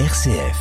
RCF.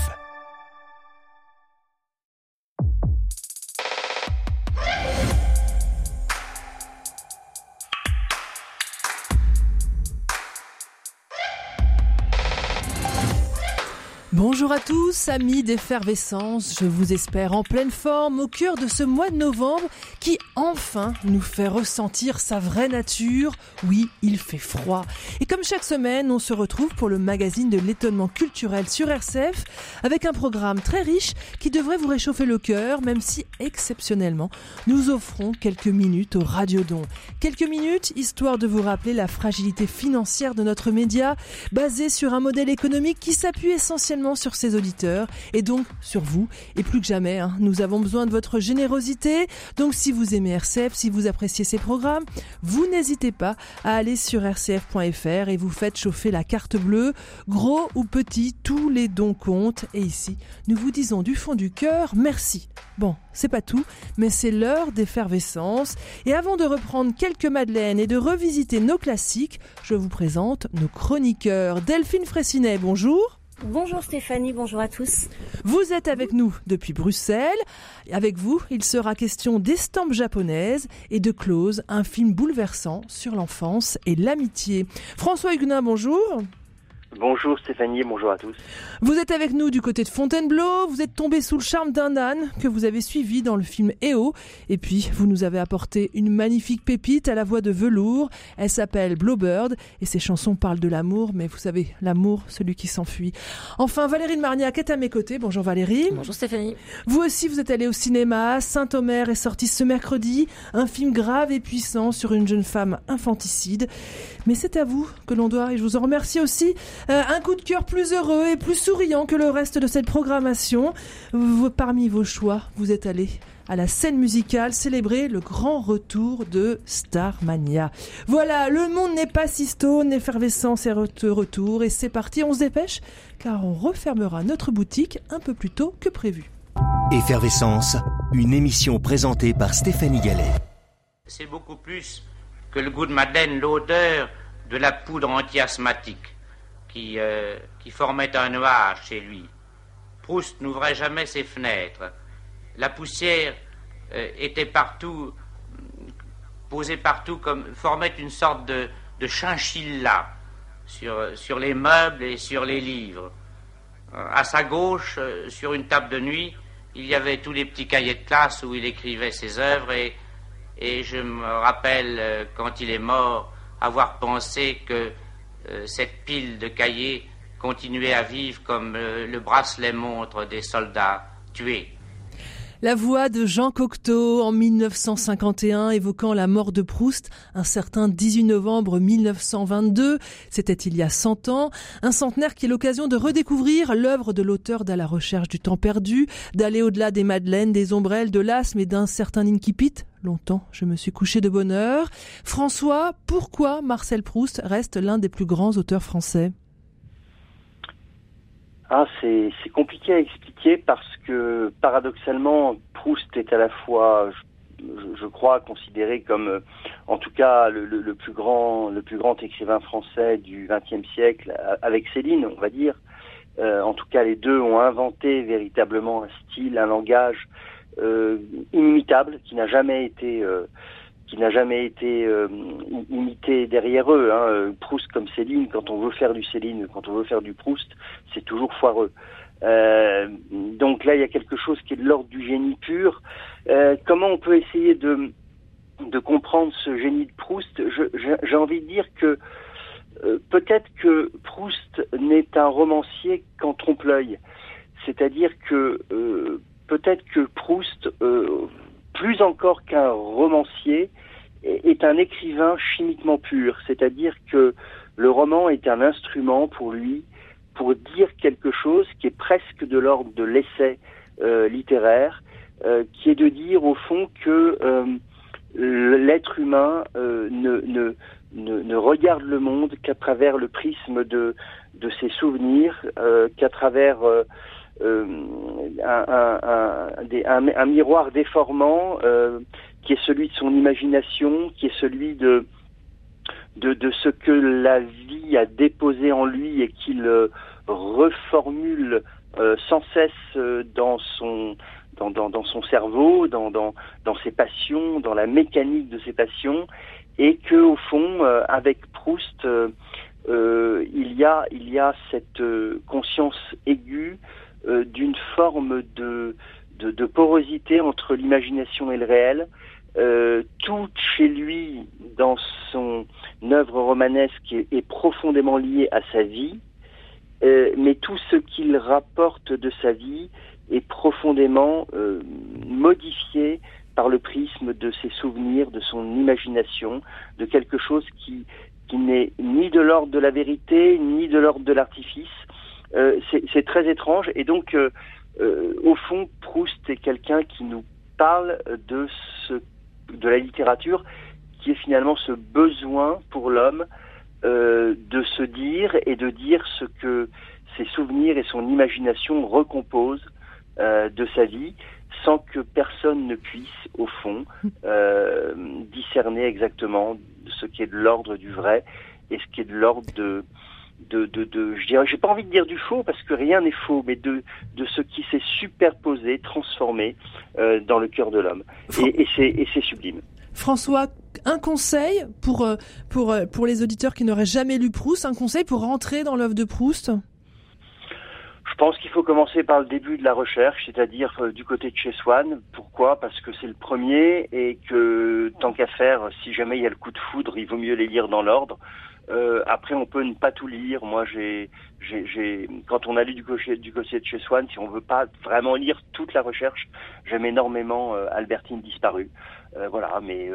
Bonjour à tous, amis d'Effervescence, je vous espère en pleine forme au cœur de ce mois de novembre qui enfin nous fait ressentir sa vraie nature. Oui, il fait froid. Et comme chaque semaine, on se retrouve pour le magazine de l'étonnement culturel sur RCF avec un programme très riche qui devrait vous réchauffer le cœur, même si exceptionnellement, nous offrons quelques minutes au Radiodon. Quelques minutes, histoire de vous rappeler la fragilité financière de notre média, basée sur un modèle économique qui s'appuie essentiellement sur ses auditeurs et donc sur vous. Et plus que jamais, nous avons besoin de votre générosité. Donc si vous aimez RCF, si vous appréciez ces programmes, vous n'hésitez pas à aller sur rcf.fr et vous faites chauffer la carte bleue. Gros ou petit, tous les dons comptent. Et ici, nous vous disons du fond du cœur, merci. Bon, c'est pas tout, mais c'est l'heure d'Effervescence. Et avant de reprendre quelques madeleines et de revisiter nos classiques, je vous présente nos chroniqueurs. Delphine Fraissinet, bonjour. Bonjour Stéphanie, bonjour à tous. Vous êtes avec nous depuis Bruxelles. Avec vous, il sera question d'estampes japonaises et de Close, un film bouleversant sur l'enfance et l'amitié. François Huguenin, bonjour. Bonjour Stéphanie, bonjour à tous. Vous êtes avec nous du côté de Fontainebleau, vous êtes tombé sous le charme d'un âne que vous avez suivi dans le film EO. Et puis, vous nous avez apporté une magnifique pépite à la voix de velours. Elle s'appelle Blowbird et ses chansons parlent de l'amour, mais vous savez, l'amour, celui qui s'enfuit. Enfin, Valérie de Marniac est à mes côtés. Bonjour Valérie. Bonjour Stéphanie. Vous aussi, vous êtes allée au cinéma. Saint-Omer est sorti ce mercredi. Un film grave et puissant sur une jeune femme infanticide. Mais c'est à vous que l'on doit, et je vous en remercie aussi, un coup de cœur plus heureux et plus souriant que le reste de cette programmation. Parmi vos choix, vous êtes allés à la scène musicale célébrer le grand retour de Starmania. Voilà, le monde n'est pas si stone, Effervescence est de retour et c'est parti, on se dépêche car on refermera notre boutique un peu plus tôt que prévu. Effervescence, une émission présentée par Stéphanie Gallet. C'est beaucoup plus que le goût de Madeleine, l'odeur de la poudre anti-asthmatique qui formait un nuage chez lui. Proust n'ouvrait jamais ses fenêtres. La poussière était partout, posée partout, comme formait une sorte de chinchilla sur les meubles et sur les livres. À sa gauche, sur une table de nuit, il y avait tous les petits cahiers de classe où il écrivait ses œuvres et je me rappelle, quand il est mort, avoir pensé que cette pile de cahiers continuait à vivre comme le bracelet montre des soldats tués. La voix de Jean Cocteau en 1951 évoquant la mort de Proust, un certain 18 novembre 1922, c'était il y a 100 ans, un centenaire qui est l'occasion de redécouvrir l'œuvre de l'auteur d'À la recherche du temps perdu, d'aller au-delà des madeleines, des ombrelles, de l'asthme et d'un certain incipit. Longtemps, je me suis couché de bonne heure. François, pourquoi Marcel Proust reste l'un des plus grands auteurs français ? Ah, c'est compliqué à expliquer parce que, paradoxalement, Proust est à la fois, je crois, considéré comme, en tout cas, le plus grand écrivain français du XXe siècle, avec Céline, on va dire. En tout cas, les deux ont inventé véritablement un style, un langage inimitable, qui n'a jamais été imité derrière eux. Proust comme Céline, quand on veut faire du Céline, quand on veut faire du Proust, c'est toujours foireux. Donc là, il y a quelque chose qui est de l'ordre du génie pur. Comment on peut essayer de comprendre ce génie de Proust ? J'ai envie de dire que peut-être que Proust n'est un romancier qu'en trompe-l'œil. C'est-à-dire que peut-être que Proust, plus encore qu'un romancier, est un écrivain chimiquement pur. C'est-à-dire que le roman est un instrument pour lui, pour dire quelque chose qui est presque de l'ordre de l'essai littéraire, qui est de dire au fond que l'être humain ne regarde le monde qu'à travers le prisme de ses souvenirs, qu'à travers un miroir déformant qui est celui de son imagination, qui est celui de ce que la vie a déposé en lui et qu'il reformule sans cesse dans son cerveau, dans ses passions, dans la mécanique de ses passions, et que au fond, avec Proust, il y a cette conscience aiguë d'une forme de porosité entre l'imagination et le réel. Tout chez lui dans son œuvre romanesque est profondément lié à sa vie, mais tout ce qu'il rapporte de sa vie est profondément modifié par le prisme de ses souvenirs, de son imagination, de quelque chose qui n'est ni de l'ordre de la vérité, ni de l'ordre de l'artifice. C'est très étrange, et donc au fond, Proust est quelqu'un qui nous parle de la littérature, qui est finalement ce besoin pour l'homme de se dire et de dire ce que ses souvenirs et son imagination recomposent de sa vie, sans que personne ne puisse, au fond, discerner exactement ce qui est de l'ordre du vrai et ce qui est de l'ordre de je dirais, j'ai pas envie de dire du faux, parce que rien n'est faux, mais de ce qui s'est superposé, transformé dans le cœur de l'homme. Et c'est sublime. François, un conseil pour les auditeurs qui n'auraient jamais lu Proust, un conseil pour rentrer dans l'œuvre de Proust? Je pense qu'il faut commencer par le début de la recherche, c'est-à-dire Du côté de chez Swann. Pourquoi ? Parce que c'est le premier, et que tant qu'à faire, si jamais il y a le coup de foudre, il vaut mieux les lire dans l'ordre. Après, on peut ne pas tout lire. Moi, quand on a lu du côté de chez Swann, si on veut pas vraiment lire toute la recherche, j'aime énormément Albertine disparue. Voilà, mais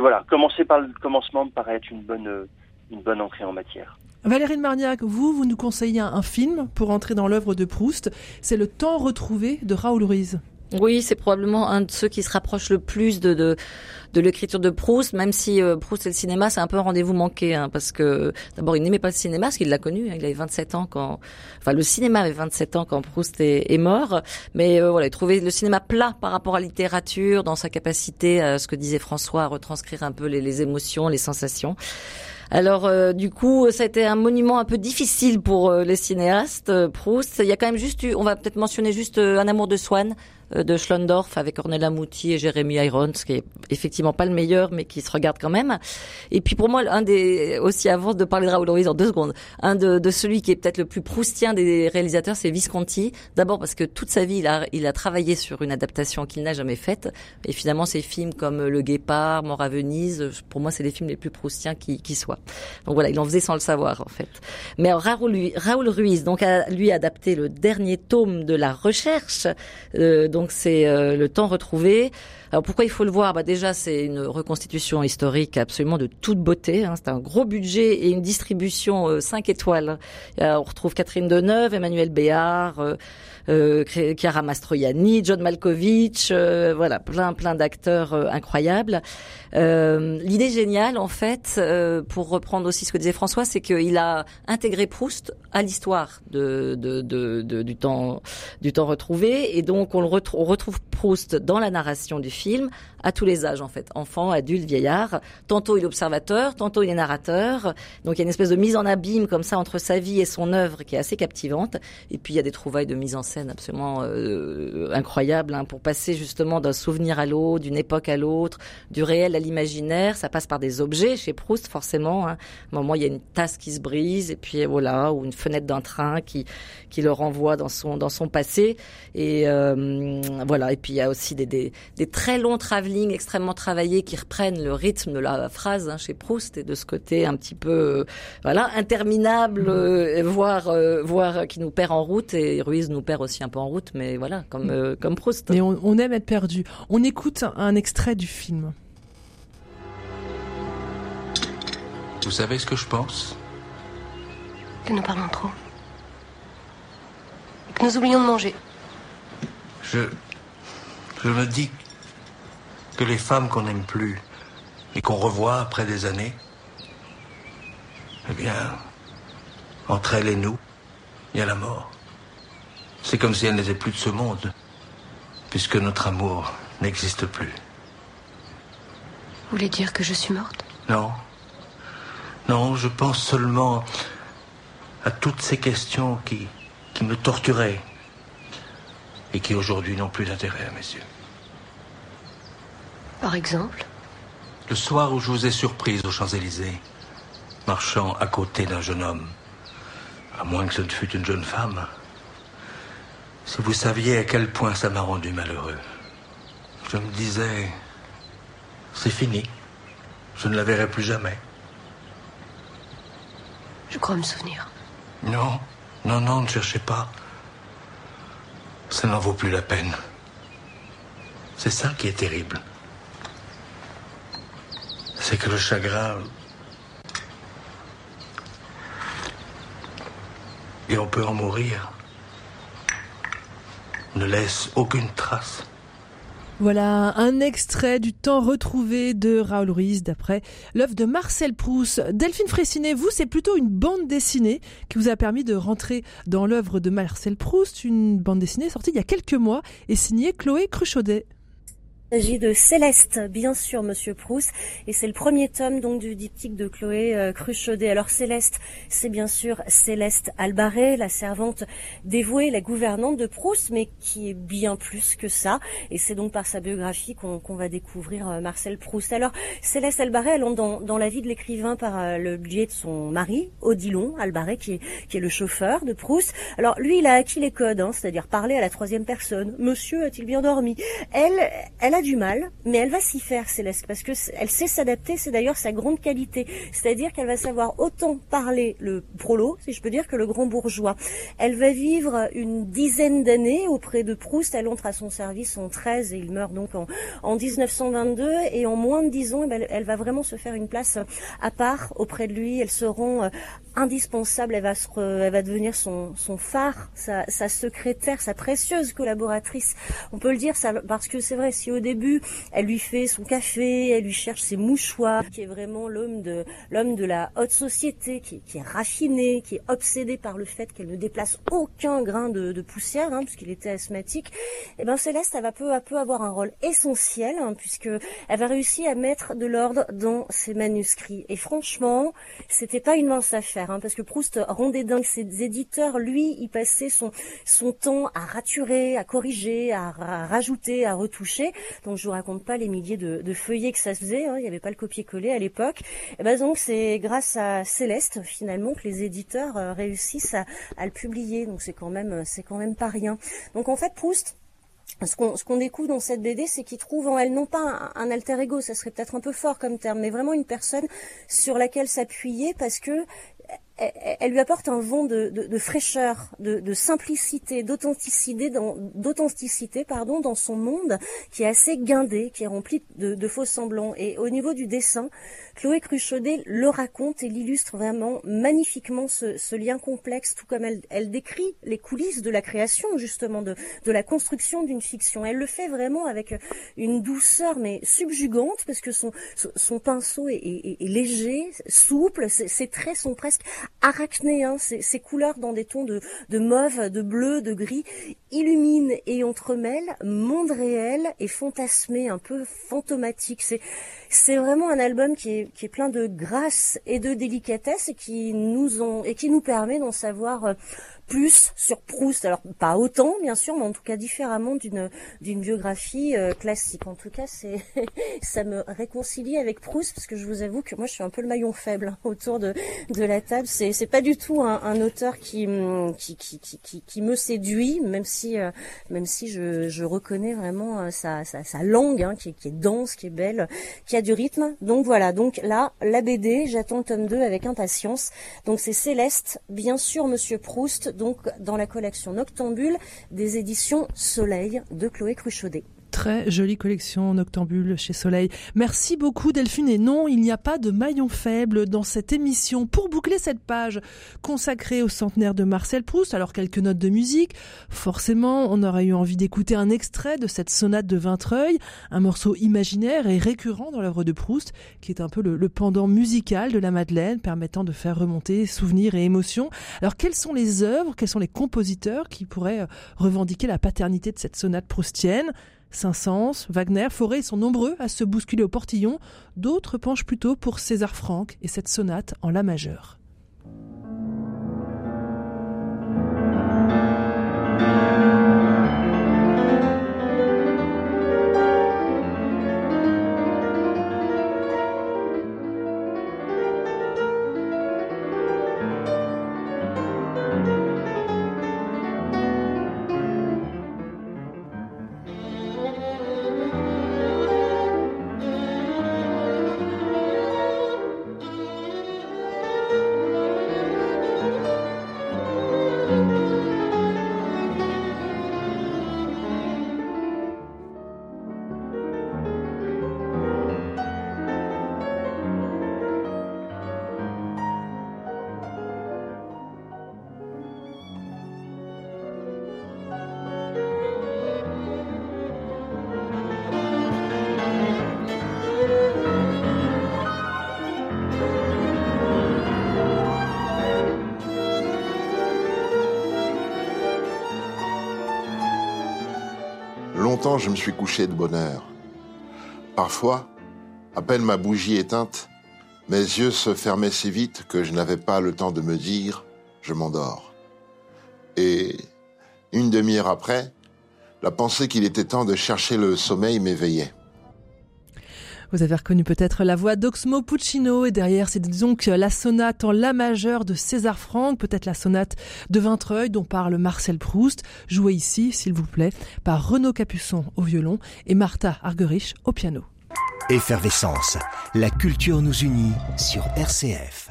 voilà, commencer par le commencement me paraît être une bonne entrée en matière. Valérie de Marniac, vous nous conseillez un film pour entrer dans l'œuvre de Proust. C'est Le Temps retrouvé de Raoul Ruiz. Oui, c'est probablement un de ceux qui se rapproche le plus de l'écriture de Proust, même si Proust et le cinéma, c'est un peu un rendez-vous manqué, hein, parce que d'abord il n'aimait pas le cinéma, parce qu'il l'a connu, hein, il avait 27 ans le cinéma avait 27 ans quand Proust est mort, mais voilà, il trouvait le cinéma plat par rapport à la littérature, dans sa capacité, à ce que disait François, à retranscrire un peu les émotions, les sensations. Alors du coup, ça a été un monument un peu difficile pour les cinéastes, Proust. Il y a quand même on va peut-être mentionner juste Un amour de Swann de Schlondorf, avec Ornella Mouti et Jeremy Irons, qui est effectivement pas le meilleur, mais qui se regarde quand même. Et puis pour moi, aussi avant de parler de Raoul Ruiz en 2 secondes, un de celui qui est peut-être le plus proustien des réalisateurs, c'est Visconti. D'abord parce que toute sa vie, il a travaillé sur une adaptation qu'il n'a jamais faite. Et finalement, ces films comme Le Guépard, Mort à Venise, pour moi, c'est les films les plus proustiens qui soient. Donc voilà, il en faisait sans le savoir, en fait. Mais alors, Raoul Ruiz, donc, a lui adapté le dernier tome de La Recherche, donc c'est Le Temps retrouvé. Alors pourquoi il faut le voir ? Bah déjà, c'est une reconstitution historique absolument de toute beauté, hein. C'est un gros budget et une distribution 5 étoiles. On retrouve Catherine Deneuve, Emmanuel Béard, Chiara Mastroianni, John Malkovich, voilà, plein d'acteurs incroyables. L'idée géniale, en fait, pour reprendre aussi ce que disait François, c'est qu'il a intégré Proust à l'histoire du temps retrouvé, et donc on retrouve Proust dans la narration du film à tous les âges, en fait, enfants, adultes, vieillards. Tantôt il est observateur, tantôt il est narrateur. Donc il y a une espèce de mise en abîme comme ça entre sa vie et son œuvre qui est assez captivante. Et puis il y a des trouvailles de mise en scène absolument incroyables, hein, pour passer justement d'un souvenir à l'autre, d'une époque à l'autre, du réel à l'imaginaire. Ça passe par des objets chez Proust, forcément, hein. À un moment, il y a une tasse qui se brise, et puis voilà, ou une fenêtre d'un train qui le renvoie dans son passé. Et voilà. Et puis il y a aussi des très longs travelling extrêmement travaillés qui reprennent le rythme de la phrase, hein, chez Proust, et de ce côté un petit peu voilà, interminable, voire qui nous perd en route, et Ruiz nous perd aussi un peu en route, mais voilà, comme Proust. Mais on aime être perdu. On écoute un extrait du film. Vous savez ce que je pense ? Que nous parlons trop. Et que nous oublions de manger. Je me dis que les femmes qu'on n'aime plus et qu'on revoit après des années, eh bien, entre elles et nous, il y a la mort. C'est comme si elles n'étaient plus de ce monde, puisque notre amour n'existe plus. Vous voulez dire que je suis morte ? Non. Non, je pense seulement à toutes ces questions qui me torturaient et qui aujourd'hui n'ont plus d'intérêt à mes yeux. Par exemple ? Le soir où je vous ai surprise aux Champs-Élysées, marchant à côté d'un jeune homme, à moins que ce ne fût une jeune femme. Si vous saviez à quel point ça m'a rendu malheureux. Je me disais, c'est fini, je ne la verrai plus jamais. Je crois me souvenir. Non, non, non, ne cherchez pas. Ça n'en vaut plus la peine. C'est ça qui est terrible. C'est que le chagrin... Et on peut en mourir. Ne laisse aucune trace. Voilà un extrait du Temps retrouvé de Raoul Ruiz, d'après l'œuvre de Marcel Proust. Delphine Fraissinet, vous, c'est plutôt une bande dessinée qui vous a permis de rentrer dans l'œuvre de Marcel Proust, une bande dessinée sortie il y a quelques mois et signée Chloé Cruchaudet. Il s'agit de Céleste, bien sûr, Monsieur Proust, et c'est le premier tome donc du diptyque de Chloé Cruchaudet. Alors Céleste, c'est bien sûr Céleste Albarret, la servante dévouée, la gouvernante de Proust, mais qui est bien plus que ça. Et c'est donc par sa biographie qu'on va découvrir Marcel Proust. Alors Céleste Albarret, elle entre dans la vie de l'écrivain par le biais de son mari, Odilon Albarret, qui est le chauffeur de Proust. Alors lui, il a acquis les codes, c'est-à-dire parler à la troisième personne. Monsieur a-t-il bien dormi ? Elle a du mal, mais elle va s'y faire, Céleste, parce que elle sait s'adapter, c'est d'ailleurs sa grande qualité, c'est-à-dire qu'elle va savoir autant parler le prolo, si je peux dire, que le grand bourgeois. Elle va vivre une dizaine d'années auprès de Proust, elle entre à son service en 13 et il meurt donc en 1922, et en moins de 10 ans, elle va vraiment se faire une place à part auprès de lui, elle se rend indispensable, elle va devenir son phare, sa secrétaire, sa précieuse collaboratrice, on peut le dire, ça, parce que c'est vrai, si au début, elle lui fait son café, elle lui cherche ses mouchoirs, qui est vraiment l'homme de la haute société, qui est raffiné, qui est obsédé par le fait qu'elle ne déplace aucun grain de poussière, puisqu'il était asthmatique. Et ben Céleste, elle va peu à peu avoir un rôle essentiel, puisque elle va réussir à mettre de l'ordre dans ses manuscrits. Et franchement, c'était pas une mince affaire, parce que Proust rendait dingue ses éditeurs. Lui, il passait son temps à raturer, à corriger, à rajouter, à retoucher. Donc je vous raconte pas les milliers de feuillets que ça se faisait, il n'y avait pas le copier-coller à l'époque. Et ben donc c'est grâce à Céleste finalement que les éditeurs réussissent à le publier. Donc c'est quand même pas rien. Donc en fait Proust, ce qu'on découvre dans cette BD, c'est qu'il trouve en elle non pas un alter ego, ça serait peut-être un peu fort comme terme, mais vraiment une personne sur laquelle s'appuyer, parce que elle lui apporte un vent de fraîcheur, de simplicité, d'authenticité dans son monde qui est assez guindé, qui est rempli de faux semblants. Et au niveau du dessin, Chloé Cruchaudet le raconte et l'illustre vraiment magnifiquement, ce lien complexe, tout comme elle décrit les coulisses de la création, justement, de la construction d'une fiction. Elle le fait vraiment avec une douceur mais subjugante, parce que son pinceau est léger, souple, ses traits sont presque arachnéen, ces couleurs dans des tons de mauve, de bleu, de gris, illuminent et entremêlent monde réel et fantasmé, un peu fantomatique. C'est vraiment un album qui est plein de grâce et de délicatesse, et qui nous permet d'en savoir plus sur Proust. Alors pas autant bien sûr, mais en tout cas différemment d'une biographie classique. En tout cas, ça me réconcilie avec Proust, parce que je vous avoue que moi je suis un peu le maillon faible autour de la table. C'est pas du tout un auteur qui me séduit, même si je reconnais vraiment sa langue, qui est dense, qui est belle, qui a du rythme. Donc voilà, donc là la BD, j'attends le tome 2 avec impatience. Donc c'est Céleste, bien sûr Monsieur Proust, donc dans la collection Noctambule des éditions Soleil de Chloé Cruchaudet. Très jolie collection Noctambule chez Soleil. Merci beaucoup Delphine. Et non, il n'y a pas de maillon faible dans cette émission. Pour boucler cette page consacrée au centenaire de Marcel Proust, alors quelques notes de musique. Forcément, on aurait eu envie d'écouter un extrait de cette sonate de Vintreuil, un morceau imaginaire et récurrent dans l'œuvre de Proust, qui est un peu le pendant musical de la Madeleine, permettant de faire remonter souvenirs et émotions. Alors quelles sont les œuvres, quels sont les compositeurs qui pourraient revendiquer la paternité de cette sonate proustienne ? Saint-Saëns, Wagner, Fauré sont nombreux à se bousculer au portillon. D'autres penchent plutôt pour César Franck et cette sonate en la majeure. longtemps, je me suis couché de bonne heure. Parfois, à peine ma bougie éteinte, mes yeux se fermaient si vite que je n'avais pas le temps de me dire « je m'endors ». Et une demi-heure après, la pensée qu'il était temps de chercher le sommeil m'éveillait. Vous avez reconnu peut-être la voix d'Oxmo Puccino et derrière c'est donc la sonate en la majeure de César Franck, peut-être la sonate de Vintreuil dont parle Marcel Proust, jouée ici, s'il vous plaît, par Renaud Capuçon au violon et Martha Argerich au piano. Effervescence, la culture nous unit sur RCF.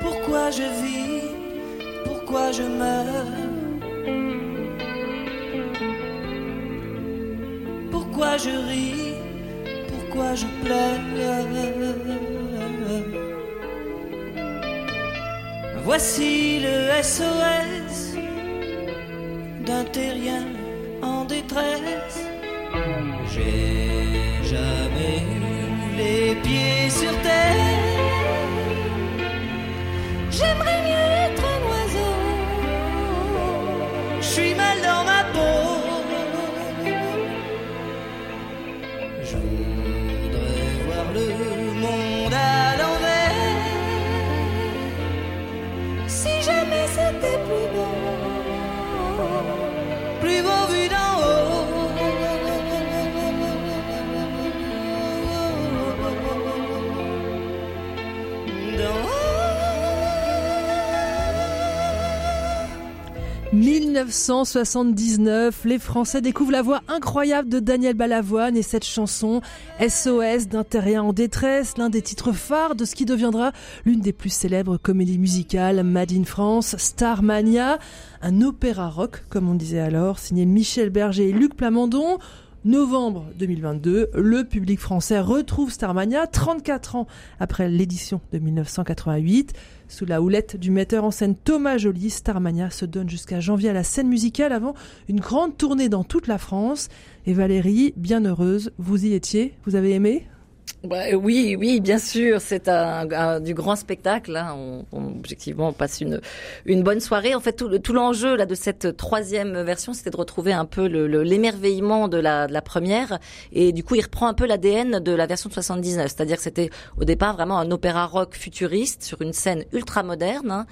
Pourquoi je vis, pourquoi je meurs, pourquoi je ris, pourquoi je pleure. Voici le SOS d'un terrien en détresse. J'ai jamais eu les pieds sur terre. J'aimerais mieux être un oiseau. Je suis mal dans ma peau. Le monde à l'envers. Si jamais c'était plus beau vu d'en haut. D'en haut. 1979, les Français découvrent la voix incroyable de Daniel Balavoine et cette chanson SOS d'un terrien en détresse, l'un des titres phares de ce qui deviendra l'une des plus célèbres comédies musicales Made in France, Starmania, un opéra rock comme on disait alors, signé Michel Berger et Luc Plamondon. Novembre 2022, le public français retrouve Starmania 34 ans après l'édition de 1988. Sous la houlette du metteur en scène Thomas Joly, Starmania se donne jusqu'à janvier à la scène musicale avant une grande tournée dans toute la France. Et Valérie, bien heureuse, vous y étiez, vous avez aimé ? Oui, bien sûr, c'est du grand spectacle. Hein. Objectivement, on passe une bonne soirée. En fait, tout l'enjeu là de cette troisième version, c'était de retrouver un peu l'émerveillement de la première. Et du coup, il reprend un peu l'ADN de la version de 79. C'est-à-dire que c'était au départ vraiment un opéra rock futuriste sur une scène ultra moderne. Hein.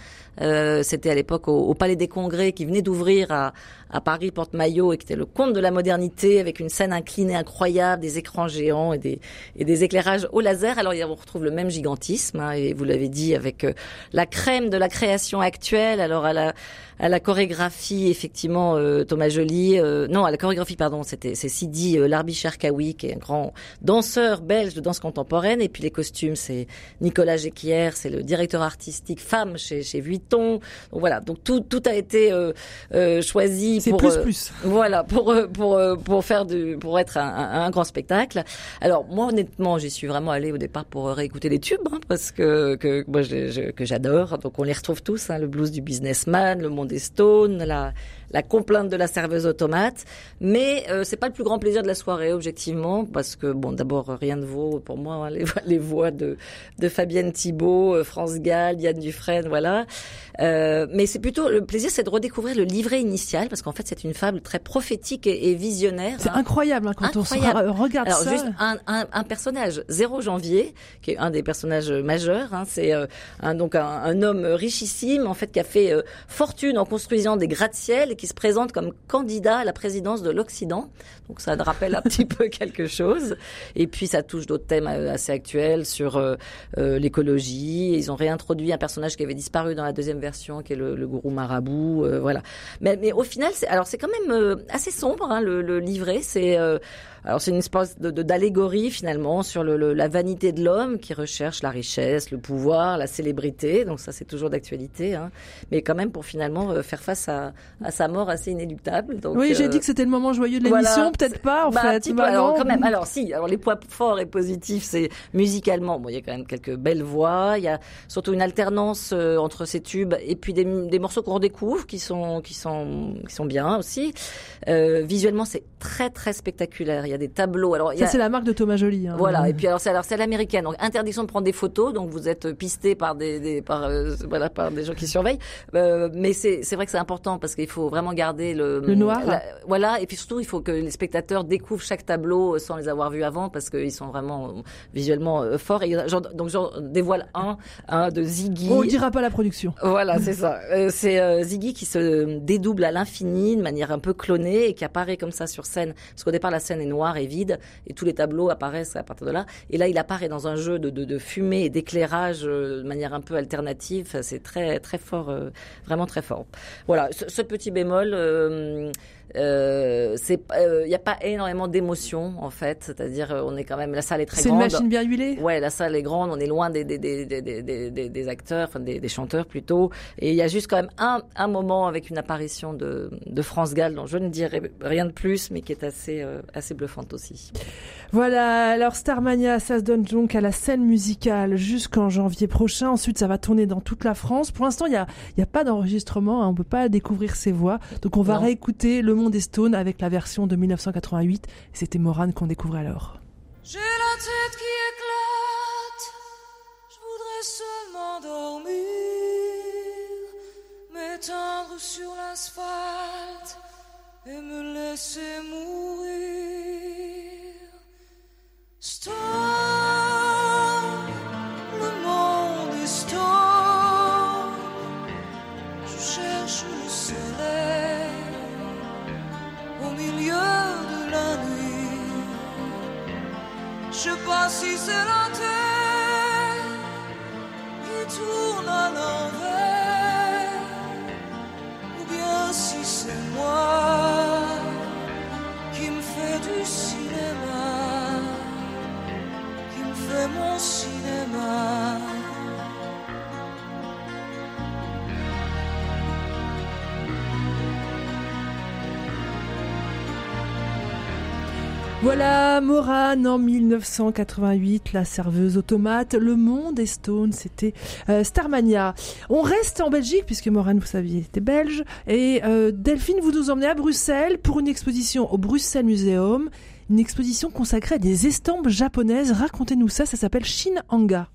C'était à l'époque au Palais des Congrès qui venait d'ouvrir à Paris, Porte-Maillot, et qui était le comble de la modernité avec une scène inclinée incroyable, des écrans géants et des éclairage au laser. Alors on retrouve le même gigantisme, hein, et vous l'avez dit, avec la crème de la création actuelle. Alors à la chorégraphie, effectivement, Thomas Joly, c'est Sidi Larbi Cherkaoui, qui est un grand danseur belge de danse contemporaine, et puis les costumes, c'est Nicolas Jequier, c'est le directeur artistique femme chez Vuitton. Donc voilà, donc tout a été choisi c'est pour pour être un grand spectacle. Alors moi honnêtement, j'y suis vraiment allée au départ pour réécouter les tubes, hein, parce que moi que j'adore. Donc on les retrouve tous, hein, le blues du businessman, le monde des Stones, la complainte de la serveuse automate, mais c'est pas le plus grand plaisir de la soirée objectivement, parce que bon, d'abord rien ne vaut pour moi, hein, les voix de Fabienne Thibault, France Gall, Yann Dufresne, voilà. Mais c'est plutôt le plaisir, c'est de redécouvrir le livret initial, parce qu'en fait c'est une fable très prophétique et visionnaire. C'est incroyable, hein, quand incroyable. On regarde. Alors, ça. Alors juste un personnage, 0 janvier, qui est un des personnages majeurs, hein, c'est un homme richissime en fait qui a fait fortune en construisant des gratte-ciel et qui se présente comme candidat à la présidence de l'Occident. Donc ça rappelle un petit peu quelque chose. Et puis ça touche d'autres thèmes assez actuels sur l'écologie. Ils ont réintroduit un personnage qui avait disparu dans la deuxième version, qui est le gourou marabout. Voilà. Mais au final, c'est quand même assez sombre, hein, le livret. C'est une espèce d'allégorie finalement sur la vanité de l'homme qui recherche la richesse, le pouvoir, la célébrité. Donc ça, c'est toujours d'actualité, hein. Mais quand même pour finalement faire face à sa mort assez inéluctable. Donc, oui, j'ai dit que c'était le moment joyeux de l'émission, voilà. Peut-être pas en fait. Alors quand même. Alors les points forts et positifs, c'est musicalement. Bon, il y a quand même quelques belles voix. Il y a surtout une alternance entre ces tubes et puis des morceaux qu'on redécouvre qui sont bien aussi. Visuellement, c'est très très spectaculaire. Il y a des tableaux. Alors, c'est la marque de Thomas Joly. Hein. Voilà. Et puis alors c'est à l'américaine. Donc interdiction de prendre des photos. Donc vous êtes pisté par des gens qui surveillent. Mais c'est vrai que c'est important parce qu'il faut vraiment garder le noir. Voilà, et puis surtout, il faut que les spectateurs découvrent chaque tableau sans les avoir vus avant, parce qu'ils sont vraiment visuellement forts. Et donc, dévoile un de Ziggy. On ne dira pas la production. Voilà, c'est ça. C'est Ziggy qui se dédouble à l'infini, de manière un peu clonée, et qui apparaît comme ça sur scène. Parce qu'au départ, la scène est noire et vide, et tous les tableaux apparaissent à partir de là. Et là, il apparaît dans un jeu de fumée et d'éclairage de manière un peu alternative. Enfin, c'est très, très fort, vraiment très fort. Voilà, ce petit bémol... il n'y a pas énormément d'émotions en fait, c'est-à-dire on est quand même, la salle est très grande. C'est une machine bien huilée. Ouais, la salle est grande, on est loin des acteurs, enfin des chanteurs plutôt, et il y a juste quand même un moment avec une apparition de France Gall dont je ne dirai rien de plus, mais qui est assez bluffante aussi. Voilà, alors Starmania, ça se donne donc à la scène musicale jusqu'en janvier prochain. Ensuite, ça va tourner dans toute la France. Pour l'instant, il y a pas d'enregistrement, hein, on peut pas découvrir ses voix, donc on va réécouter le Monde des Stones avec la version de 1988. C'était Morane qu'on découvrait alors. J'ai la tête qui éclate, je voudrais seulement dormir, m'étendre sur l'asphalte et me laisser mourir. Stone, le monde est stone, je cherche le soleil au milieu de la nuit. Je sais pas si c'est la terre qui tourne à l'envers ou bien si c'est moi qui me fais du cinéma, qui me fais mon cinéma. Voilà, Morane en 1988, la serveuse automate, le monde est stone, c'était Starmania. On reste en Belgique, puisque Morane, vous saviez, était belge. Et Delphine, vous nous emmenez à Bruxelles pour une exposition au Bruxelles Museum, une exposition consacrée à des estampes japonaises. Racontez-nous ça, ça s'appelle Shin hanga.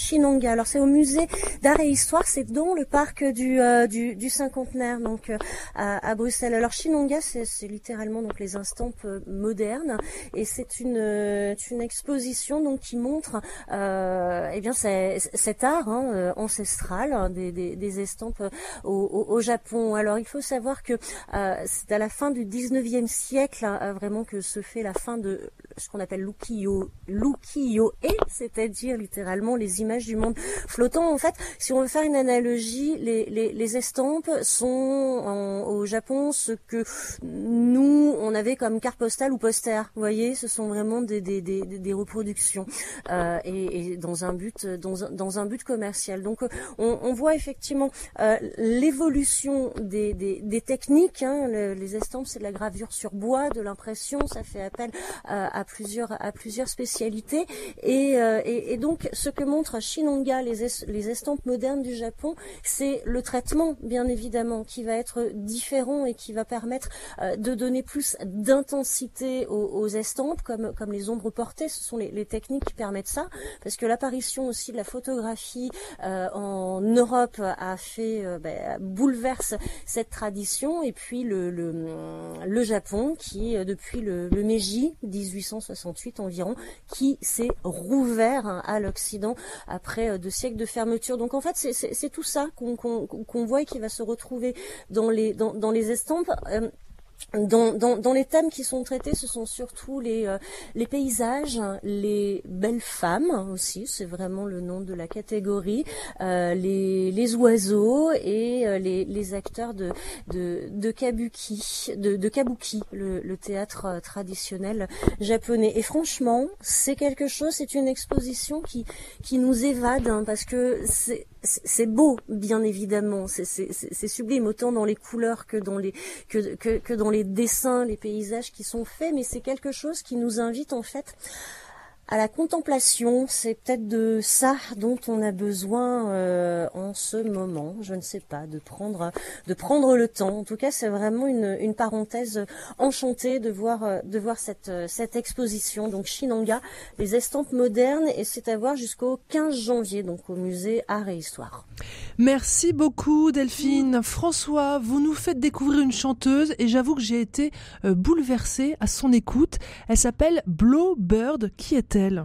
Shin hanga. Alors c'est au musée d'art et histoire, c'est dans le parc du cinquantenaire donc à Bruxelles. Alors Shin hanga, c'est littéralement donc les estampes modernes, et c'est une exposition donc qui montre cet art ancestral des estampes au Japon. Alors il faut savoir que c'est à la fin du 19e siècle vraiment que se fait la fin de ce qu'on appelle l'ukiyo-e, c'est-à-dire littéralement les images du monde flottant. En fait, si on veut faire une analogie, les estampes sont au Japon ce que nous on avait comme carte postale ou poster. Vous voyez, ce sont vraiment des reproductions et dans un but commercial. Donc on voit effectivement l'évolution des techniques. Hein. Les estampes, c'est de la gravure sur bois, de l'impression. Ça fait appel à plusieurs spécialités et donc ce que montre Shin hanga, les estampes modernes du Japon, c'est le traitement bien évidemment qui va être différent et qui va permettre de donner plus d'intensité aux estampes comme les ombres portées. Ce sont les techniques qui permettent ça, parce que l'apparition aussi de la photographie en Europe a fait bouleverse cette tradition, et puis le Japon qui depuis le Meiji 1868 environ, qui s'est rouvert à l'Occident après 2 siècles de fermeture. Donc en fait, c'est tout ça qu'on voit et qui va se retrouver dans les estampes. Dans les thèmes qui sont traités, ce sont surtout les paysages, les belles femmes aussi, c'est vraiment le nom de la catégorie, les oiseaux et les acteurs de kabuki, de kabuki, le théâtre traditionnel japonais. Et franchement, c'est quelque chose, c'est une exposition qui nous évade, hein, parce que c'est beau, bien évidemment, c'est sublime, autant dans les couleurs que dans les dessins, les paysages qui sont faits, mais c'est quelque chose qui nous invite en fait à la contemplation. C'est peut-être de ça dont on a besoin en ce moment, je ne sais pas, de prendre le temps. En tout cas, c'est vraiment une parenthèse enchantée de voir cette exposition. Donc Shin hanga, les estampes modernes, et c'est à voir jusqu'au 15 janvier, donc au musée Art et Histoire. Merci beaucoup Delphine. François, vous nous faites découvrir une chanteuse et j'avoue que j'ai été bouleversée à son écoute. Elle s'appelle Blowbird. Qui est-elle ?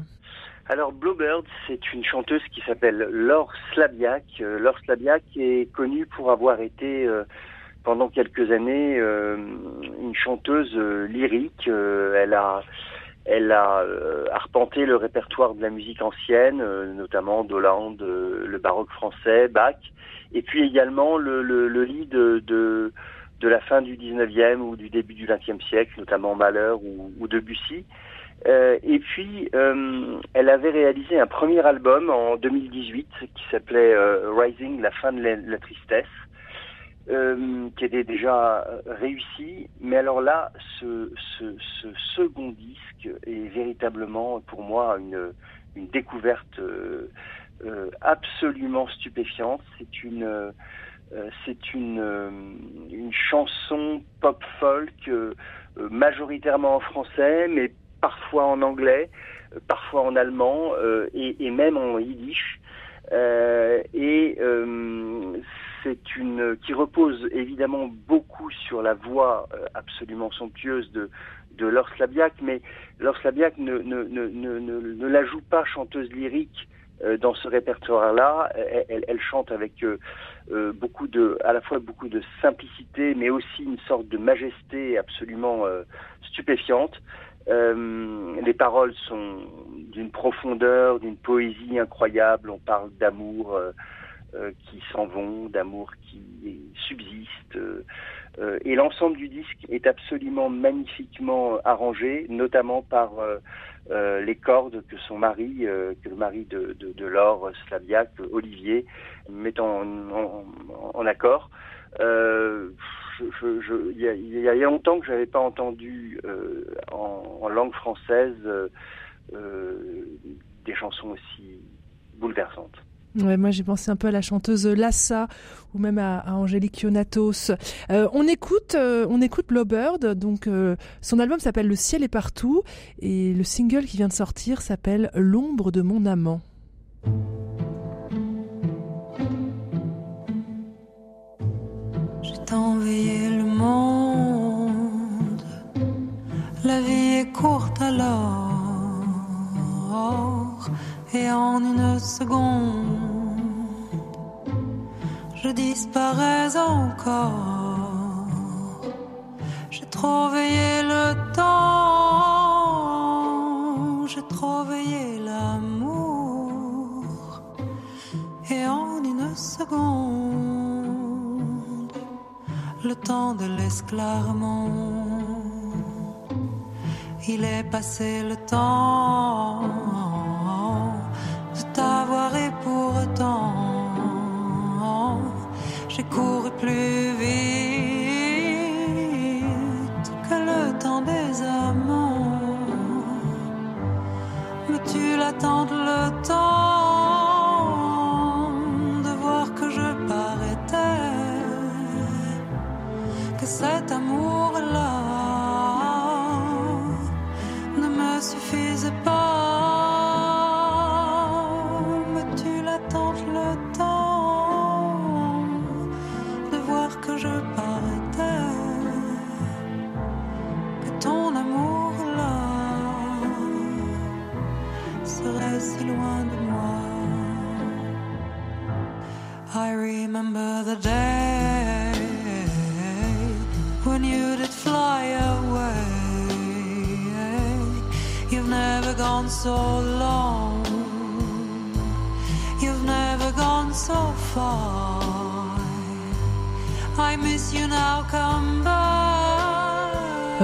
Alors Blowbird, c'est une chanteuse qui s'appelle Laure Slabiak. Laure Slabiak est connue pour avoir été pendant quelques années une chanteuse lyrique. Elle a arpenté le répertoire de la musique ancienne, notamment d'Hollande, le baroque français, Bach, et puis également le lead de la fin du 19e ou du début du 20e siècle, notamment Mahler ou Debussy. Et puis, elle avait réalisé un premier album en 2018 qui s'appelait Rising, la fin de la tristesse, qui était déjà réussi. Mais alors là, ce second disque est véritablement, pour moi, une découverte absolument stupéfiante. C'est une chanson pop-folk majoritairement en français, mais parfois en anglais, parfois en allemand et même en yiddish, c'est une qui repose évidemment beaucoup sur la voix absolument somptueuse de Laure Slabiak, mais Laure Slabiak ne la joue pas chanteuse lyrique dans ce répertoire-là. Elle chante avec à la fois beaucoup de simplicité, mais aussi une sorte de majesté absolument stupéfiante. Les paroles sont d'une profondeur, d'une poésie incroyable. On parle d'amour qui s'en vont, d'amour qui subsiste. Et l'ensemble du disque est absolument magnifiquement arrangé, notamment par les cordes que son mari, que le mari de Laure Slabiak, Olivier, met en accord. Il y a longtemps que j'avais pas entendu en langue française des chansons aussi bouleversantes. Ouais, moi j'ai pensé un peu à la chanteuse Lassa ou même à Angélique Ionatos. On écoute Blowbird. Donc son album s'appelle Le ciel est partout et le single qui vient de sortir s'appelle L'ombre de mon amant. Envier le monde, la vie est courte alors, et en une seconde, je disparais encore. J'ai trop veillé le temps, j'ai trop veillé l'amour, et en une seconde, le temps de l'esclarement. Il est passé le temps de t'avoir et pourtant j'ai couru plus vite que le temps des amants. Mais tu l'attends le temps de voir que je paraissais, que cet amour-là ne me suffise pas. Mais tu l'attends le temps de voir que je partais, que ton amour-là serait si loin de moi. I remember the day when you did fly away. You've never gone so long, you've never gone so far. I miss you now, come back.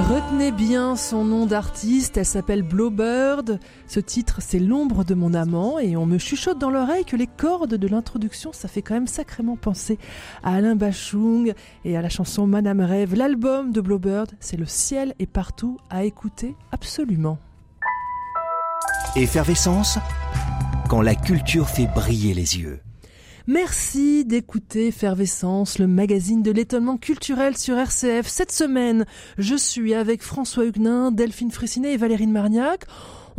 Retenez bien son nom d'artiste, elle s'appelle Blowbird. Ce titre, c'est L'ombre de mon amant, et on me chuchote dans l'oreille que les cordes de l'introduction, ça fait quand même sacrément penser à Alain Bachung et à la chanson Madame Rêve. L'album de Blowbird, c'est Le ciel est partout, à écouter absolument. Effervescence, quand la culture fait briller les yeux. Merci d'écouter Effervescence, le magazine de l'étonnement culturel sur RCF. Cette semaine, je suis avec François Huguenin, Delphine Fraissinet et Valérie de Marniac.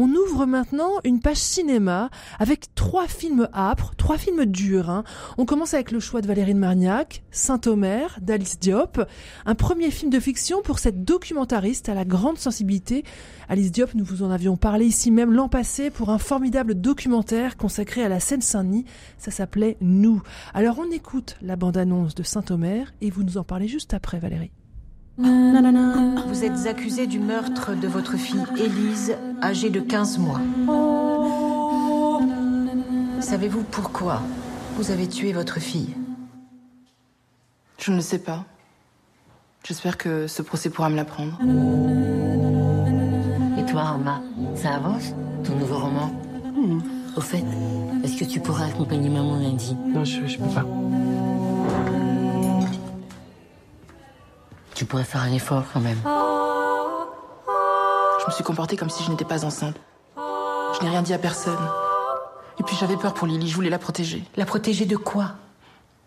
On ouvre maintenant une page cinéma avec 3 films âpres, 3 films durs. On commence avec le choix de Valérie de Marniac, Saint-Omer d'Alice Diop, un premier film de fiction pour cette documentariste à la grande sensibilité. Alice Diop, nous vous en avions parlé ici même l'an passé pour un formidable documentaire consacré à la Seine-Saint-Denis. Ça s'appelait « Nous ». Alors on écoute la bande-annonce de Saint-Omer et vous nous en parlez juste après, Valérie. Vous êtes accusé du meurtre de votre fille Élise, âgée de 15 mois. Savez-vous pourquoi vous avez tué votre fille ? Je ne sais pas. J'espère que ce procès pourra me l'apprendre. Et toi, Arma, ça avance, ton nouveau roman ? Au fait, est-ce que tu pourras accompagner maman lundi ? Non, je peux pas. Tu pourrais faire un effort quand même. Je me suis comportée comme si je n'étais pas enceinte. Je n'ai rien dit à personne. Et puis j'avais peur pour Lily, je voulais la protéger. La protéger de quoi ?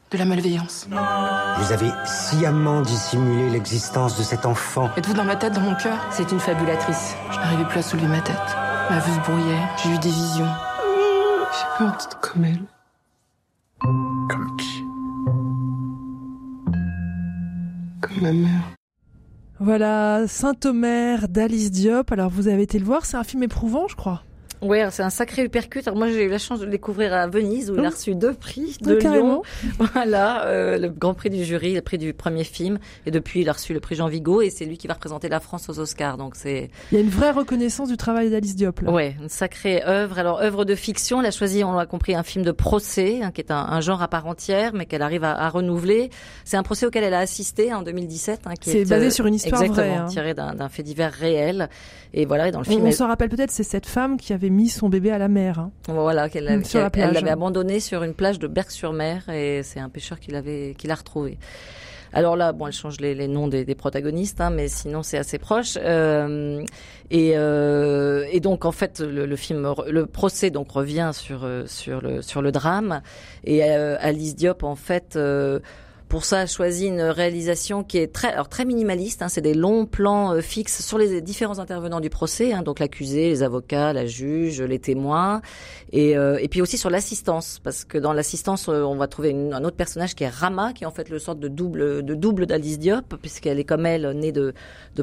De la malveillance. Vous avez sciemment dissimulé l'existence de cet enfant. Êtes-vous dans ma tête, dans mon cœur ? C'est une fabulatrice. Je n'arrivais plus à soulever ma tête. Ma vue se brouillait, j'ai eu des visions. J'ai peur d'être comme elle. Comme qui ? Ma mère. Voilà, Saint-Omer d'Alice Diop. Alors vous avez été le voir, c'est un film éprouvant, je crois. Oui, c'est un sacré uppercut. Alors moi, j'ai eu la chance de le découvrir à Venise, où il a reçu 2 prix de Lyon. Voilà, le grand prix du jury, le prix du premier film. Et depuis, il a reçu le prix Jean Vigo, et c'est lui qui va représenter la France aux Oscars. Donc c'est... Il y a une vraie reconnaissance du travail d'Alice Diop, là. Oui, une sacrée œuvre. Alors, œuvre de fiction, elle a choisi, on l'a compris, un film de procès, qui est un genre à part entière, mais qu'elle arrive à renouveler. C'est un procès auquel elle a assisté en 2017. Qui c'est est basé sur une histoire vraie. Exactement, tiré d'un fait divers réel. Et voilà, et dans le film... On s'en rappelle peut-être, c'est cette femme qui avait mis son bébé à la mer. Voilà, qu'elle l'avait abandonné sur une plage de Berck-sur-Mer, et c'est un pêcheur qui l'a retrouvé. Alors là, bon, elle change les noms des protagonistes, mais sinon c'est assez proche. Et donc en fait, le procès donc revient sur le drame, et Alice Diop en fait. Pour ça, a choisi une réalisation qui est très minimaliste. C'est des longs plans fixes sur les différents intervenants du procès, donc l'accusé, les avocats, la juge, les témoins, et puis aussi sur l'assistance, parce que dans l'assistance, on va trouver un autre personnage qui est Rama, qui est en fait le sorte de double d'Alice Diop, puisqu'elle est comme elle née de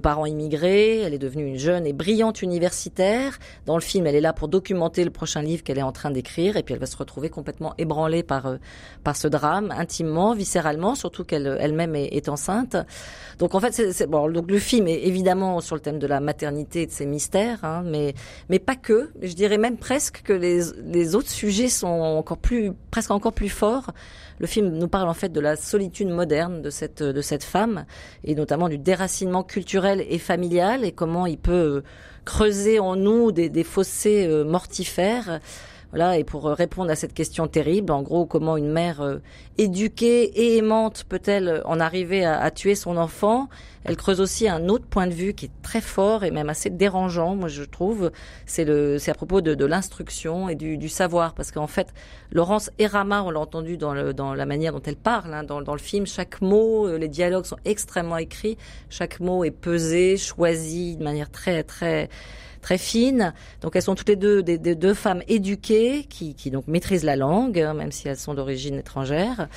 parents immigrés, elle est devenue une jeune et brillante universitaire. Dans le film, elle est là pour documenter le prochain livre qu'elle est en train d'écrire, et puis elle va se retrouver complètement ébranlée par ce drame, intimement, viscéralement. Surtout qu'elle elle-même est enceinte. Donc en fait, donc le film est évidemment sur le thème de la maternité et de ses mystères, mais pas que. Je dirais même presque que les autres sujets sont encore plus forts. Le film nous parle en fait de la solitude moderne de cette femme, et notamment du déracinement culturel et familial, et comment il peut creuser en nous des fossés mortifères. Voilà, et pour répondre à cette question terrible, en gros, comment une mère éduquée et aimante peut-elle en arriver à tuer son enfant ? Elle creuse aussi un autre point de vue qui est très fort et même assez dérangeant, moi je trouve. C'est à propos de l'instruction et du savoir, parce qu'en fait, Laurence et Rama, on l'a entendu dans la manière dont elle parle, dans le film, chaque mot, les dialogues sont extrêmement écrits, chaque mot est pesé, choisi de manière très très très fine. Donc elles sont toutes les deux deux femmes éduquées qui donc maîtrisent la langue, même si elles sont d'origine étrangère.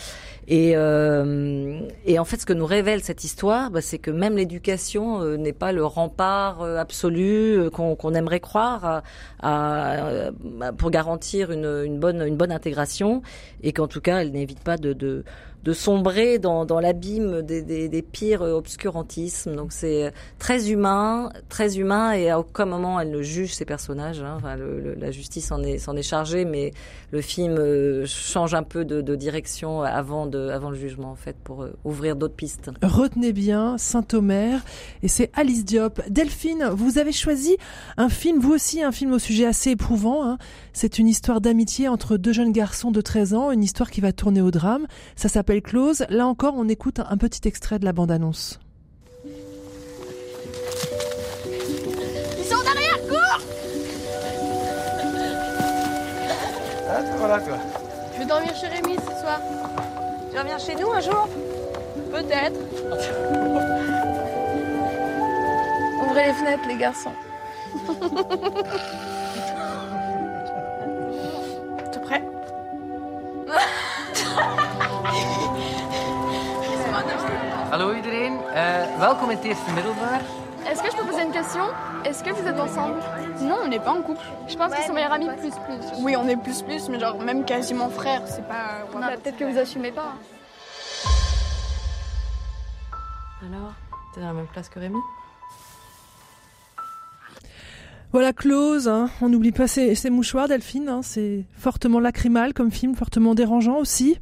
Et en fait, ce que nous révèle cette histoire, c'est que même l'éducation n'est pas le rempart absolu qu'on aimerait croire pour garantir une bonne intégration, et qu'en tout cas, elle n'évite pas de sombrer dans l'abîme des pires obscurantismes. Donc c'est très humain, et à aucun moment elle ne juge ses personnages. Enfin, la justice s'en est chargée, mais le film change un peu de direction avant le jugement, en fait, pour ouvrir d'autres pistes. Retenez bien Saint-Omer, et c'est Alice Diop. Delphine, vous avez choisi un film, vous aussi, un film au sujet assez éprouvant. C'est une histoire d'amitié entre 2 jeunes garçons de 13 ans, une histoire qui va tourner au drame. Ça s'appelle Close. Là encore, on écoute un petit extrait de la bande-annonce. Ils sont derrière, cours ! Ah, te voilà, toi. Je vais dormir chez Rémi ce soir. Tu reviens chez nous un jour? Peut-être. Ouvrez les fenêtres, les garçons. T'es prêt? Hallo iedereen, welkom in het eerste middelbaar. Est-ce que je peux poser une question? Est-ce que vous êtes ensemble? Non, on n'est pas en couple. Je pense qu'ils sont meilleurs amis plus. Oui, on est plus, mais genre même quasiment frères, c'est pas... Ouais, peut-être que vous assumez pas. Alors, t'es dans la même classe que Rémi? Voilà, Close, hein. On n'oublie pas ces mouchoirs, Delphine. Hein. C'est fortement lacrymal comme film, fortement dérangeant aussi.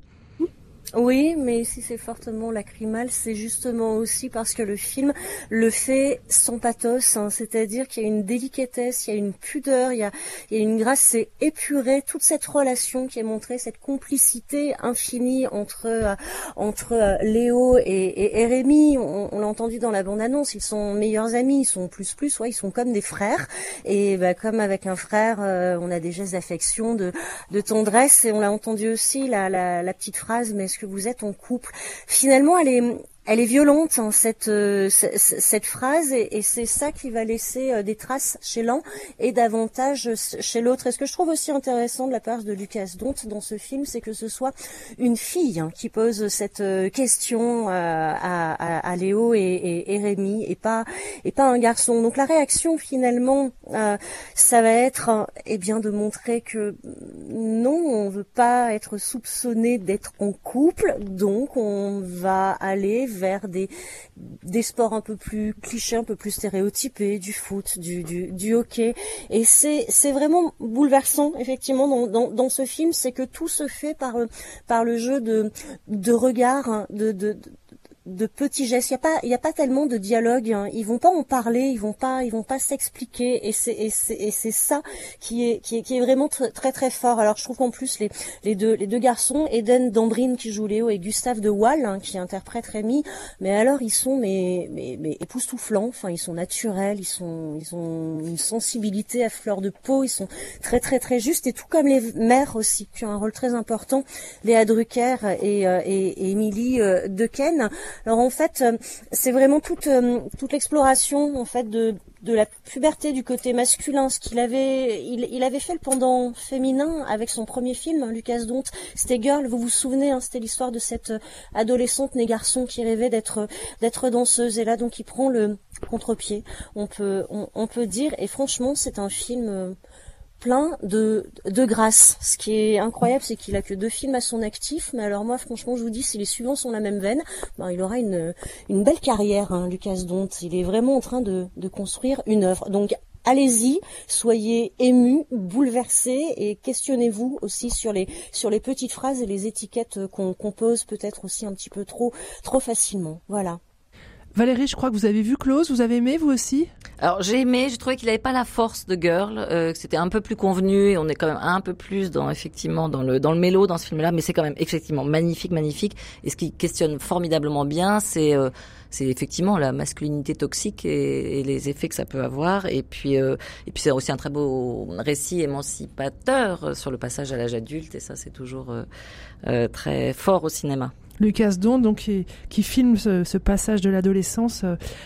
Oui, mais si c'est fortement lacrymal, c'est justement aussi parce que le film le fait sans pathos, hein, c'est-à-dire qu'il y a une délicatesse, il y a une pudeur, il y a une grâce, c'est épuré, toute cette relation qui est montrée, cette complicité infinie entre Léo et Rémi, on l'a entendu dans la bande-annonce, ils sont meilleurs amis, ils sont plus, ouais, ils sont comme des frères, et bah, comme avec un frère, on a des gestes d'affection, de tendresse, et on l'a entendu aussi, la petite phrase, mais que vous êtes en couple. Finalement, elle est violente, hein, cette phrase, et c'est ça qui va laisser des traces chez l'un et davantage chez l'autre. Et ce que je trouve aussi intéressant de la part de Lukas Dhont dans ce film, c'est que ce soit une fille, hein, qui pose cette question à Léo et Rémi, et pas un garçon. Donc la réaction finalement, ça va être, eh bien, de montrer que non, on veut pas être soupçonné d'être en couple, donc on va aller vers des sports un peu plus clichés, un peu plus stéréotypés, du foot, du hockey. Et c'est vraiment bouleversant, effectivement, dans ce film, c'est que tout se fait par le jeu de regard, de petits gestes. Il y a pas tellement de dialogue, hein. Ils vont pas en parler, ils vont pas s'expliquer, et c'est ça qui est vraiment très très fort. Alors je trouve qu'en plus les deux garçons, Eden Dambrine qui joue Léo et Gustave de Waal, hein, qui interprète Rémi, mais alors ils sont mais époustouflants, enfin ils sont naturels, ils ont une sensibilité à fleur de peau, ils sont très très très justes, et tout comme les mères aussi qui ont un rôle très important, Léa Drucker et Émilie Dequesne. Alors en fait, c'est vraiment toute l'exploration en fait de la puberté du côté masculin, ce qu'il avait, il avait fait le pendant féminin avec son premier film, hein, Lukas Dhont, c'était Girl, vous vous souvenez, hein, c'était l'histoire de cette adolescente née garçon qui rêvait d'être danseuse, et là donc il prend le contre-pied, on peut dire, et franchement c'est un film plein de grâce. Ce qui est incroyable, c'est qu'il a que 2 films à son actif, mais alors moi, franchement, je vous dis, si les suivants sont la même veine, ben, il aura une belle carrière, hein, Lukas Dhont. Il est vraiment en train de construire une œuvre. Donc, allez-y, soyez émus, bouleversés, et questionnez-vous aussi sur les petites phrases et les étiquettes qu'on pose peut-être aussi un petit peu trop facilement. Voilà. Valérie, je crois que vous avez vu Close, vous avez aimé vous aussi? Alors j'ai aimé, j'ai trouvé qu'il n'avait pas la force de Girl, que c'était un peu plus convenu, et on est quand même un peu plus dans le mélo dans ce film-là, mais c'est quand même effectivement magnifique, et ce qui questionne formidablement bien, c'est effectivement la masculinité toxique et les effets que ça peut avoir, et puis c'est aussi un très beau récit émancipateur sur le passage à l'âge adulte, et ça c'est toujours très fort au cinéma. Lukas Dhont, donc, qui filme ce passage de l'adolescence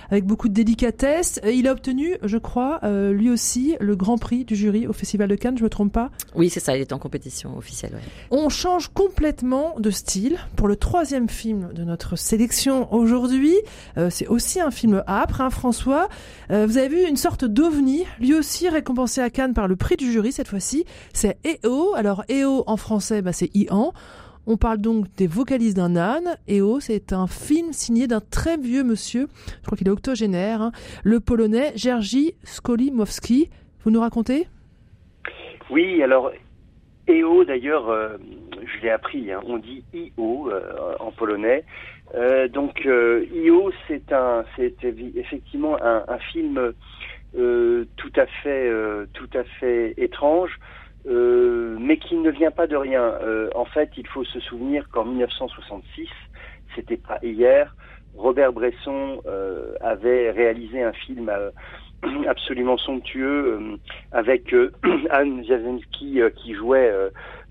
avec beaucoup de délicatesse. Il a obtenu, je crois, lui aussi, le Grand Prix du jury au Festival de Cannes, je me trompe pas? Oui, c'est ça, il est en compétition officielle. Ouais. On change complètement de style pour le 3e film de notre sélection aujourd'hui. C'est aussi un film âpre, hein, François. Vous avez vu une sorte d'ovni, lui aussi récompensé à Cannes par le prix du jury cette fois-ci. C'est EO. Alors EO en français, bah, c'est Ian. On parle donc des vocalises d'un âne. EO, c'est un film signé d'un très vieux monsieur, je crois qu'il est octogénaire, hein, le polonais Jerzy Skolimowski. Vous nous racontez? Oui, alors EO d'ailleurs, je l'ai appris, hein, on dit IO en polonais. Donc IO, c'est effectivement un film tout à fait étrange. Mais qui ne vient pas de rien. En fait, il faut se souvenir qu'en 1966, c'était pas hier, Robert Bresson avait réalisé un film absolument somptueux avec Anne Jasinski qui jouait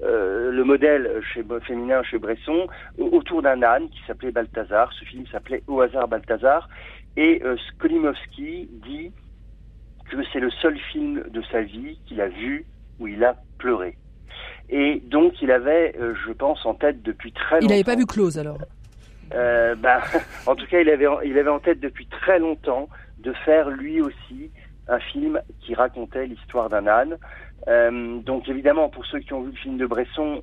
le modèle féminin chez Bresson autour d'un âne qui s'appelait Balthazar. Ce film s'appelait Au hasard Balthazar et Skolimowski dit que c'est le seul film de sa vie qu'il a vu où il a pleuré. Et donc il avait, je pense, en tête depuis très longtemps... Il n'avait pas vu Close alors? En tout cas, il avait en tête depuis très longtemps de faire lui aussi un film qui racontait l'histoire d'un âne. Donc évidemment, pour ceux qui ont vu le film de Bresson,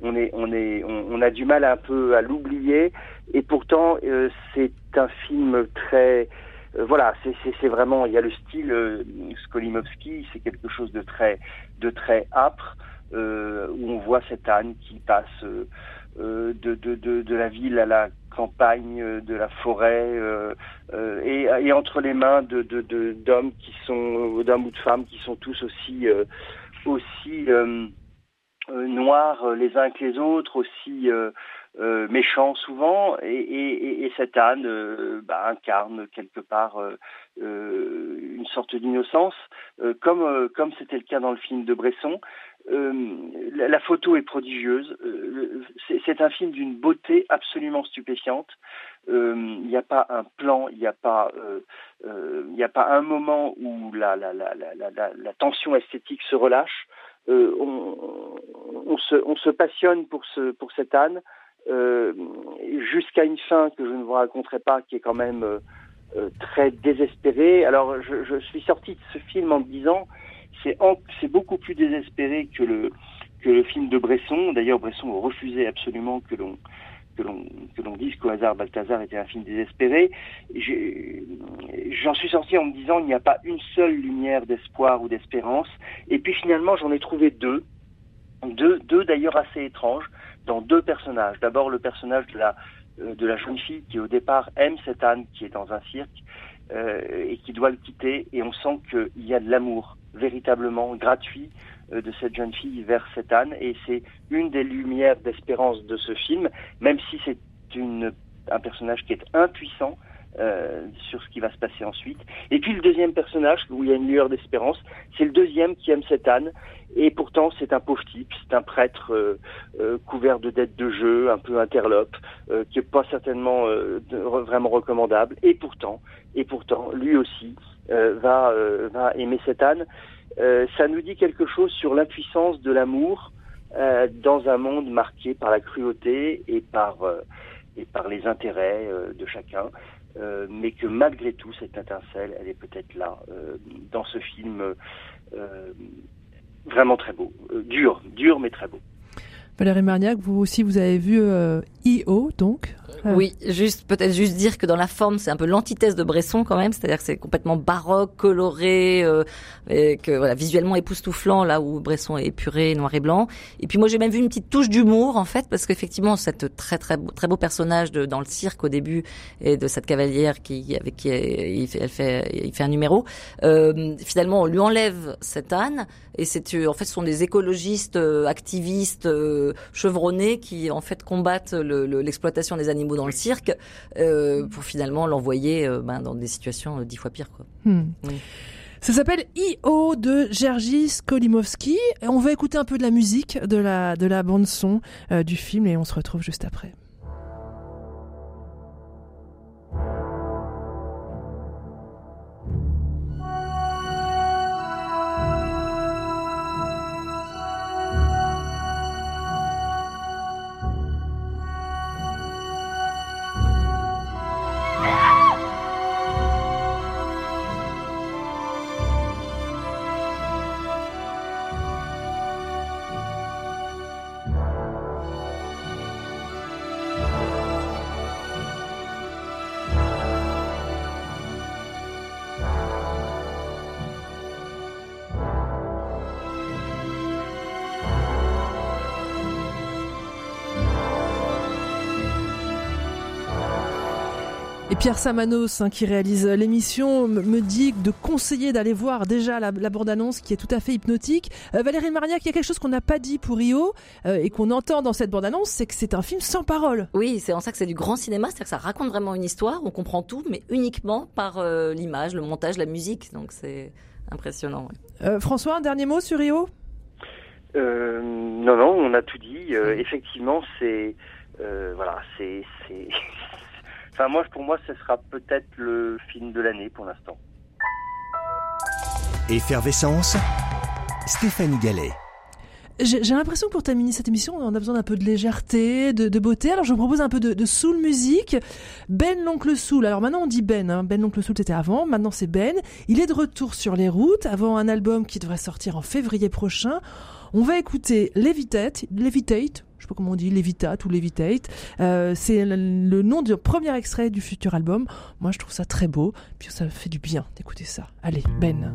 on a du mal un peu à l'oublier. Et pourtant, c'est un film très... c'est vraiment... Il y a le style Skolimowski, c'est quelque chose de très âpre, où on voit cette âne qui passe... de la ville à la campagne, de la forêt, et entre les mains d'hommes ou de femmes qui sont tous aussi noirs les uns que les autres, aussi méchants souvent, et cette âne incarne quelque part une sorte d'innocence, comme c'était le cas dans le film de Bresson. La photo est prodigieuse. C'est un film d'une beauté absolument stupéfiante. Il n'y a pas un plan, il n'y a pas un moment où la tension esthétique se relâche. On se passionne pour cette âne jusqu'à une fin que je ne vous raconterai pas, qui est quand même très désespérée. Alors je suis sorti de ce film en me disant c'est beaucoup plus désespéré que le film de Bresson. D'ailleurs, Bresson refusait absolument que l'on dise qu'Au hasard Balthazar était un film désespéré. J'en suis sorti en me disant il n'y a pas une seule lumière d'espoir ou d'espérance. Et puis finalement, j'en ai trouvé deux d'ailleurs assez étranges dans deux personnages. D'abord, le personnage de la jeune fille qui au départ aime cette âne qui est dans un cirque et qui doit le quitter. Et on sent qu'il y a de l'amour véritablement gratuit de cette jeune fille vers cette âne, et c'est une des lumières d'espérance de ce film, même si c'est un personnage qui est impuissant sur ce qui va se passer ensuite. Et puis le deuxième personnage, où il y a une lueur d'espérance, c'est le deuxième qui aime cette âne, et pourtant c'est un pauvre type, c'est un prêtre couvert de dettes de jeu, un peu interlope, qui n'est pas certainement vraiment recommandable, et pourtant lui aussi va aimer cette âne. Ça nous dit quelque chose sur l'impuissance de l'amour dans un monde marqué par la cruauté et par les intérêts de chacun, mais que malgré tout cette étincelle, elle est peut-être là dans ce film vraiment très beau, dur mais très beau. Valérie Marniac, vous aussi, vous avez vu EO, donc. Oui, peut-être dire que dans la forme, c'est un peu l'antithèse de Bresson quand même, c'est-à-dire que c'est complètement baroque, coloré, et que visuellement époustouflant, là où Bresson est épuré, noir et blanc. Et puis moi, j'ai même vu une petite touche d'humour en fait, parce qu'effectivement, cette très beau personnage dans le cirque au début et de cette cavalière qui fait un numéro. Finalement, on lui enlève cette âne et ce sont des écologistes, activistes. Chevronnés qui en fait combattent l'exploitation des animaux dans le cirque pour finalement l'envoyer dans des situations 10 fois pires quoi. Oui. Ça s'appelle I.O. de Jerzy Skolimowski. On va écouter un peu de la musique de la bande son du film et on se retrouve juste après. Et Pierre Samanos, hein, qui réalise l'émission, me dit de conseiller d'aller voir déjà la bande-annonce qui est tout à fait hypnotique. Valérie de Marniac, il y a quelque chose qu'on n'a pas dit pour EO et qu'on entend dans cette bande-annonce, c'est que c'est un film sans parole. Oui, c'est en ça que c'est du grand cinéma, c'est-à-dire que ça raconte vraiment une histoire, on comprend tout, mais uniquement par l'image, le montage, la musique, donc c'est impressionnant. Ouais. François, un dernier mot sur EO ? Non, on a tout dit. Effectivement, c'est enfin, pour moi, ce sera peut-être le film de l'année pour l'instant. Effervescence, Stéphanie Gallet. J'ai l'impression que pour terminer cette émission, on a besoin d'un peu de légèreté, de beauté. Alors, je vous propose un peu de soul musique. Ben, l'oncle soul. Alors, maintenant, on dit Ben. Hein. Ben, l'oncle soul, c'était avant. Maintenant, c'est Ben. Il est de retour sur les routes avant un album qui devrait sortir en février prochain. On va écouter Levitate. Je sais pas comment on dit, Levitate. C'est le nom du premier extrait du futur album. Moi, je trouve ça très beau. Puis, ça fait du bien d'écouter ça. Allez, Ben.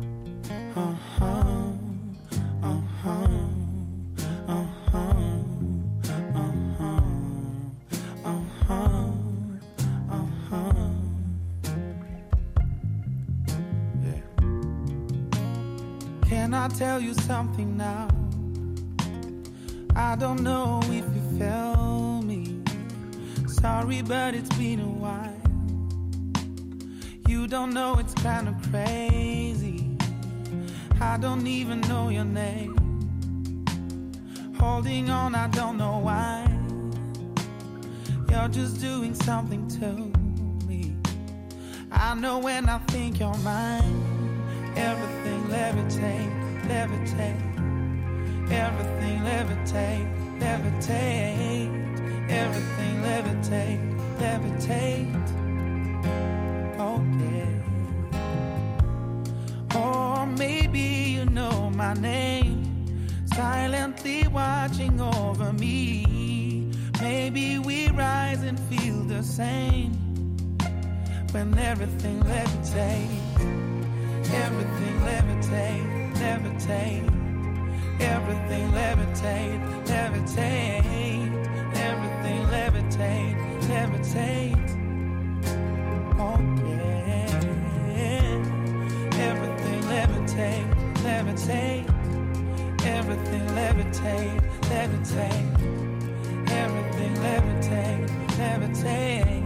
Can I tell you something now? I don't know if you felt me. Sorry, but it's been a while. You don't know, it's kind of crazy. I don't even know your name. Holding on, I don't know why. You're just doing something to me. I know when I think you're mine. Everything levitate, levitate. Everything levitate, levitate. Everything levitate, levitate. Okay. Or maybe you know my name, silently watching over me. Maybe we rise and feel the same when everything levitates. Everything levitate, levitate. Everything levitate, levitate. Everything levitate, levitate. Okay. Everything levitate, levitate. Everything levitate, levitate. Everything levitate, levitate.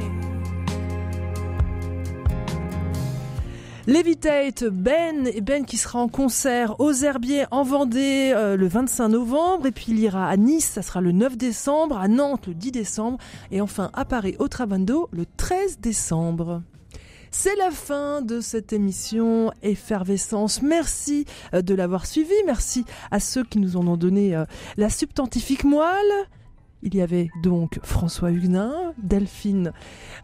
Levitate, Ben qui sera en concert aux Herbiers en Vendée le 25 novembre et puis il ira à Nice, ça sera le 9 décembre, à Nantes le 10 décembre et enfin à Paris au Trabando le 13 décembre. C'est la fin de cette émission Effervescence. Merci de l'avoir suivi, merci à ceux qui nous en ont donné la substantifique moelle. Il y avait donc François Huguenin, Delphine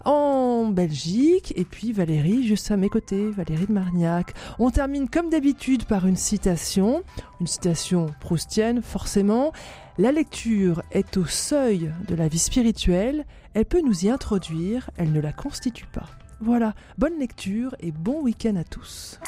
en Belgique et puis Valérie juste à mes côtés, Valérie de Marniac. On termine comme d'habitude par une citation proustienne forcément. La lecture est au seuil de la vie spirituelle, elle peut nous y introduire, elle ne la constitue pas. Voilà, bonne lecture et bon week-end à tous.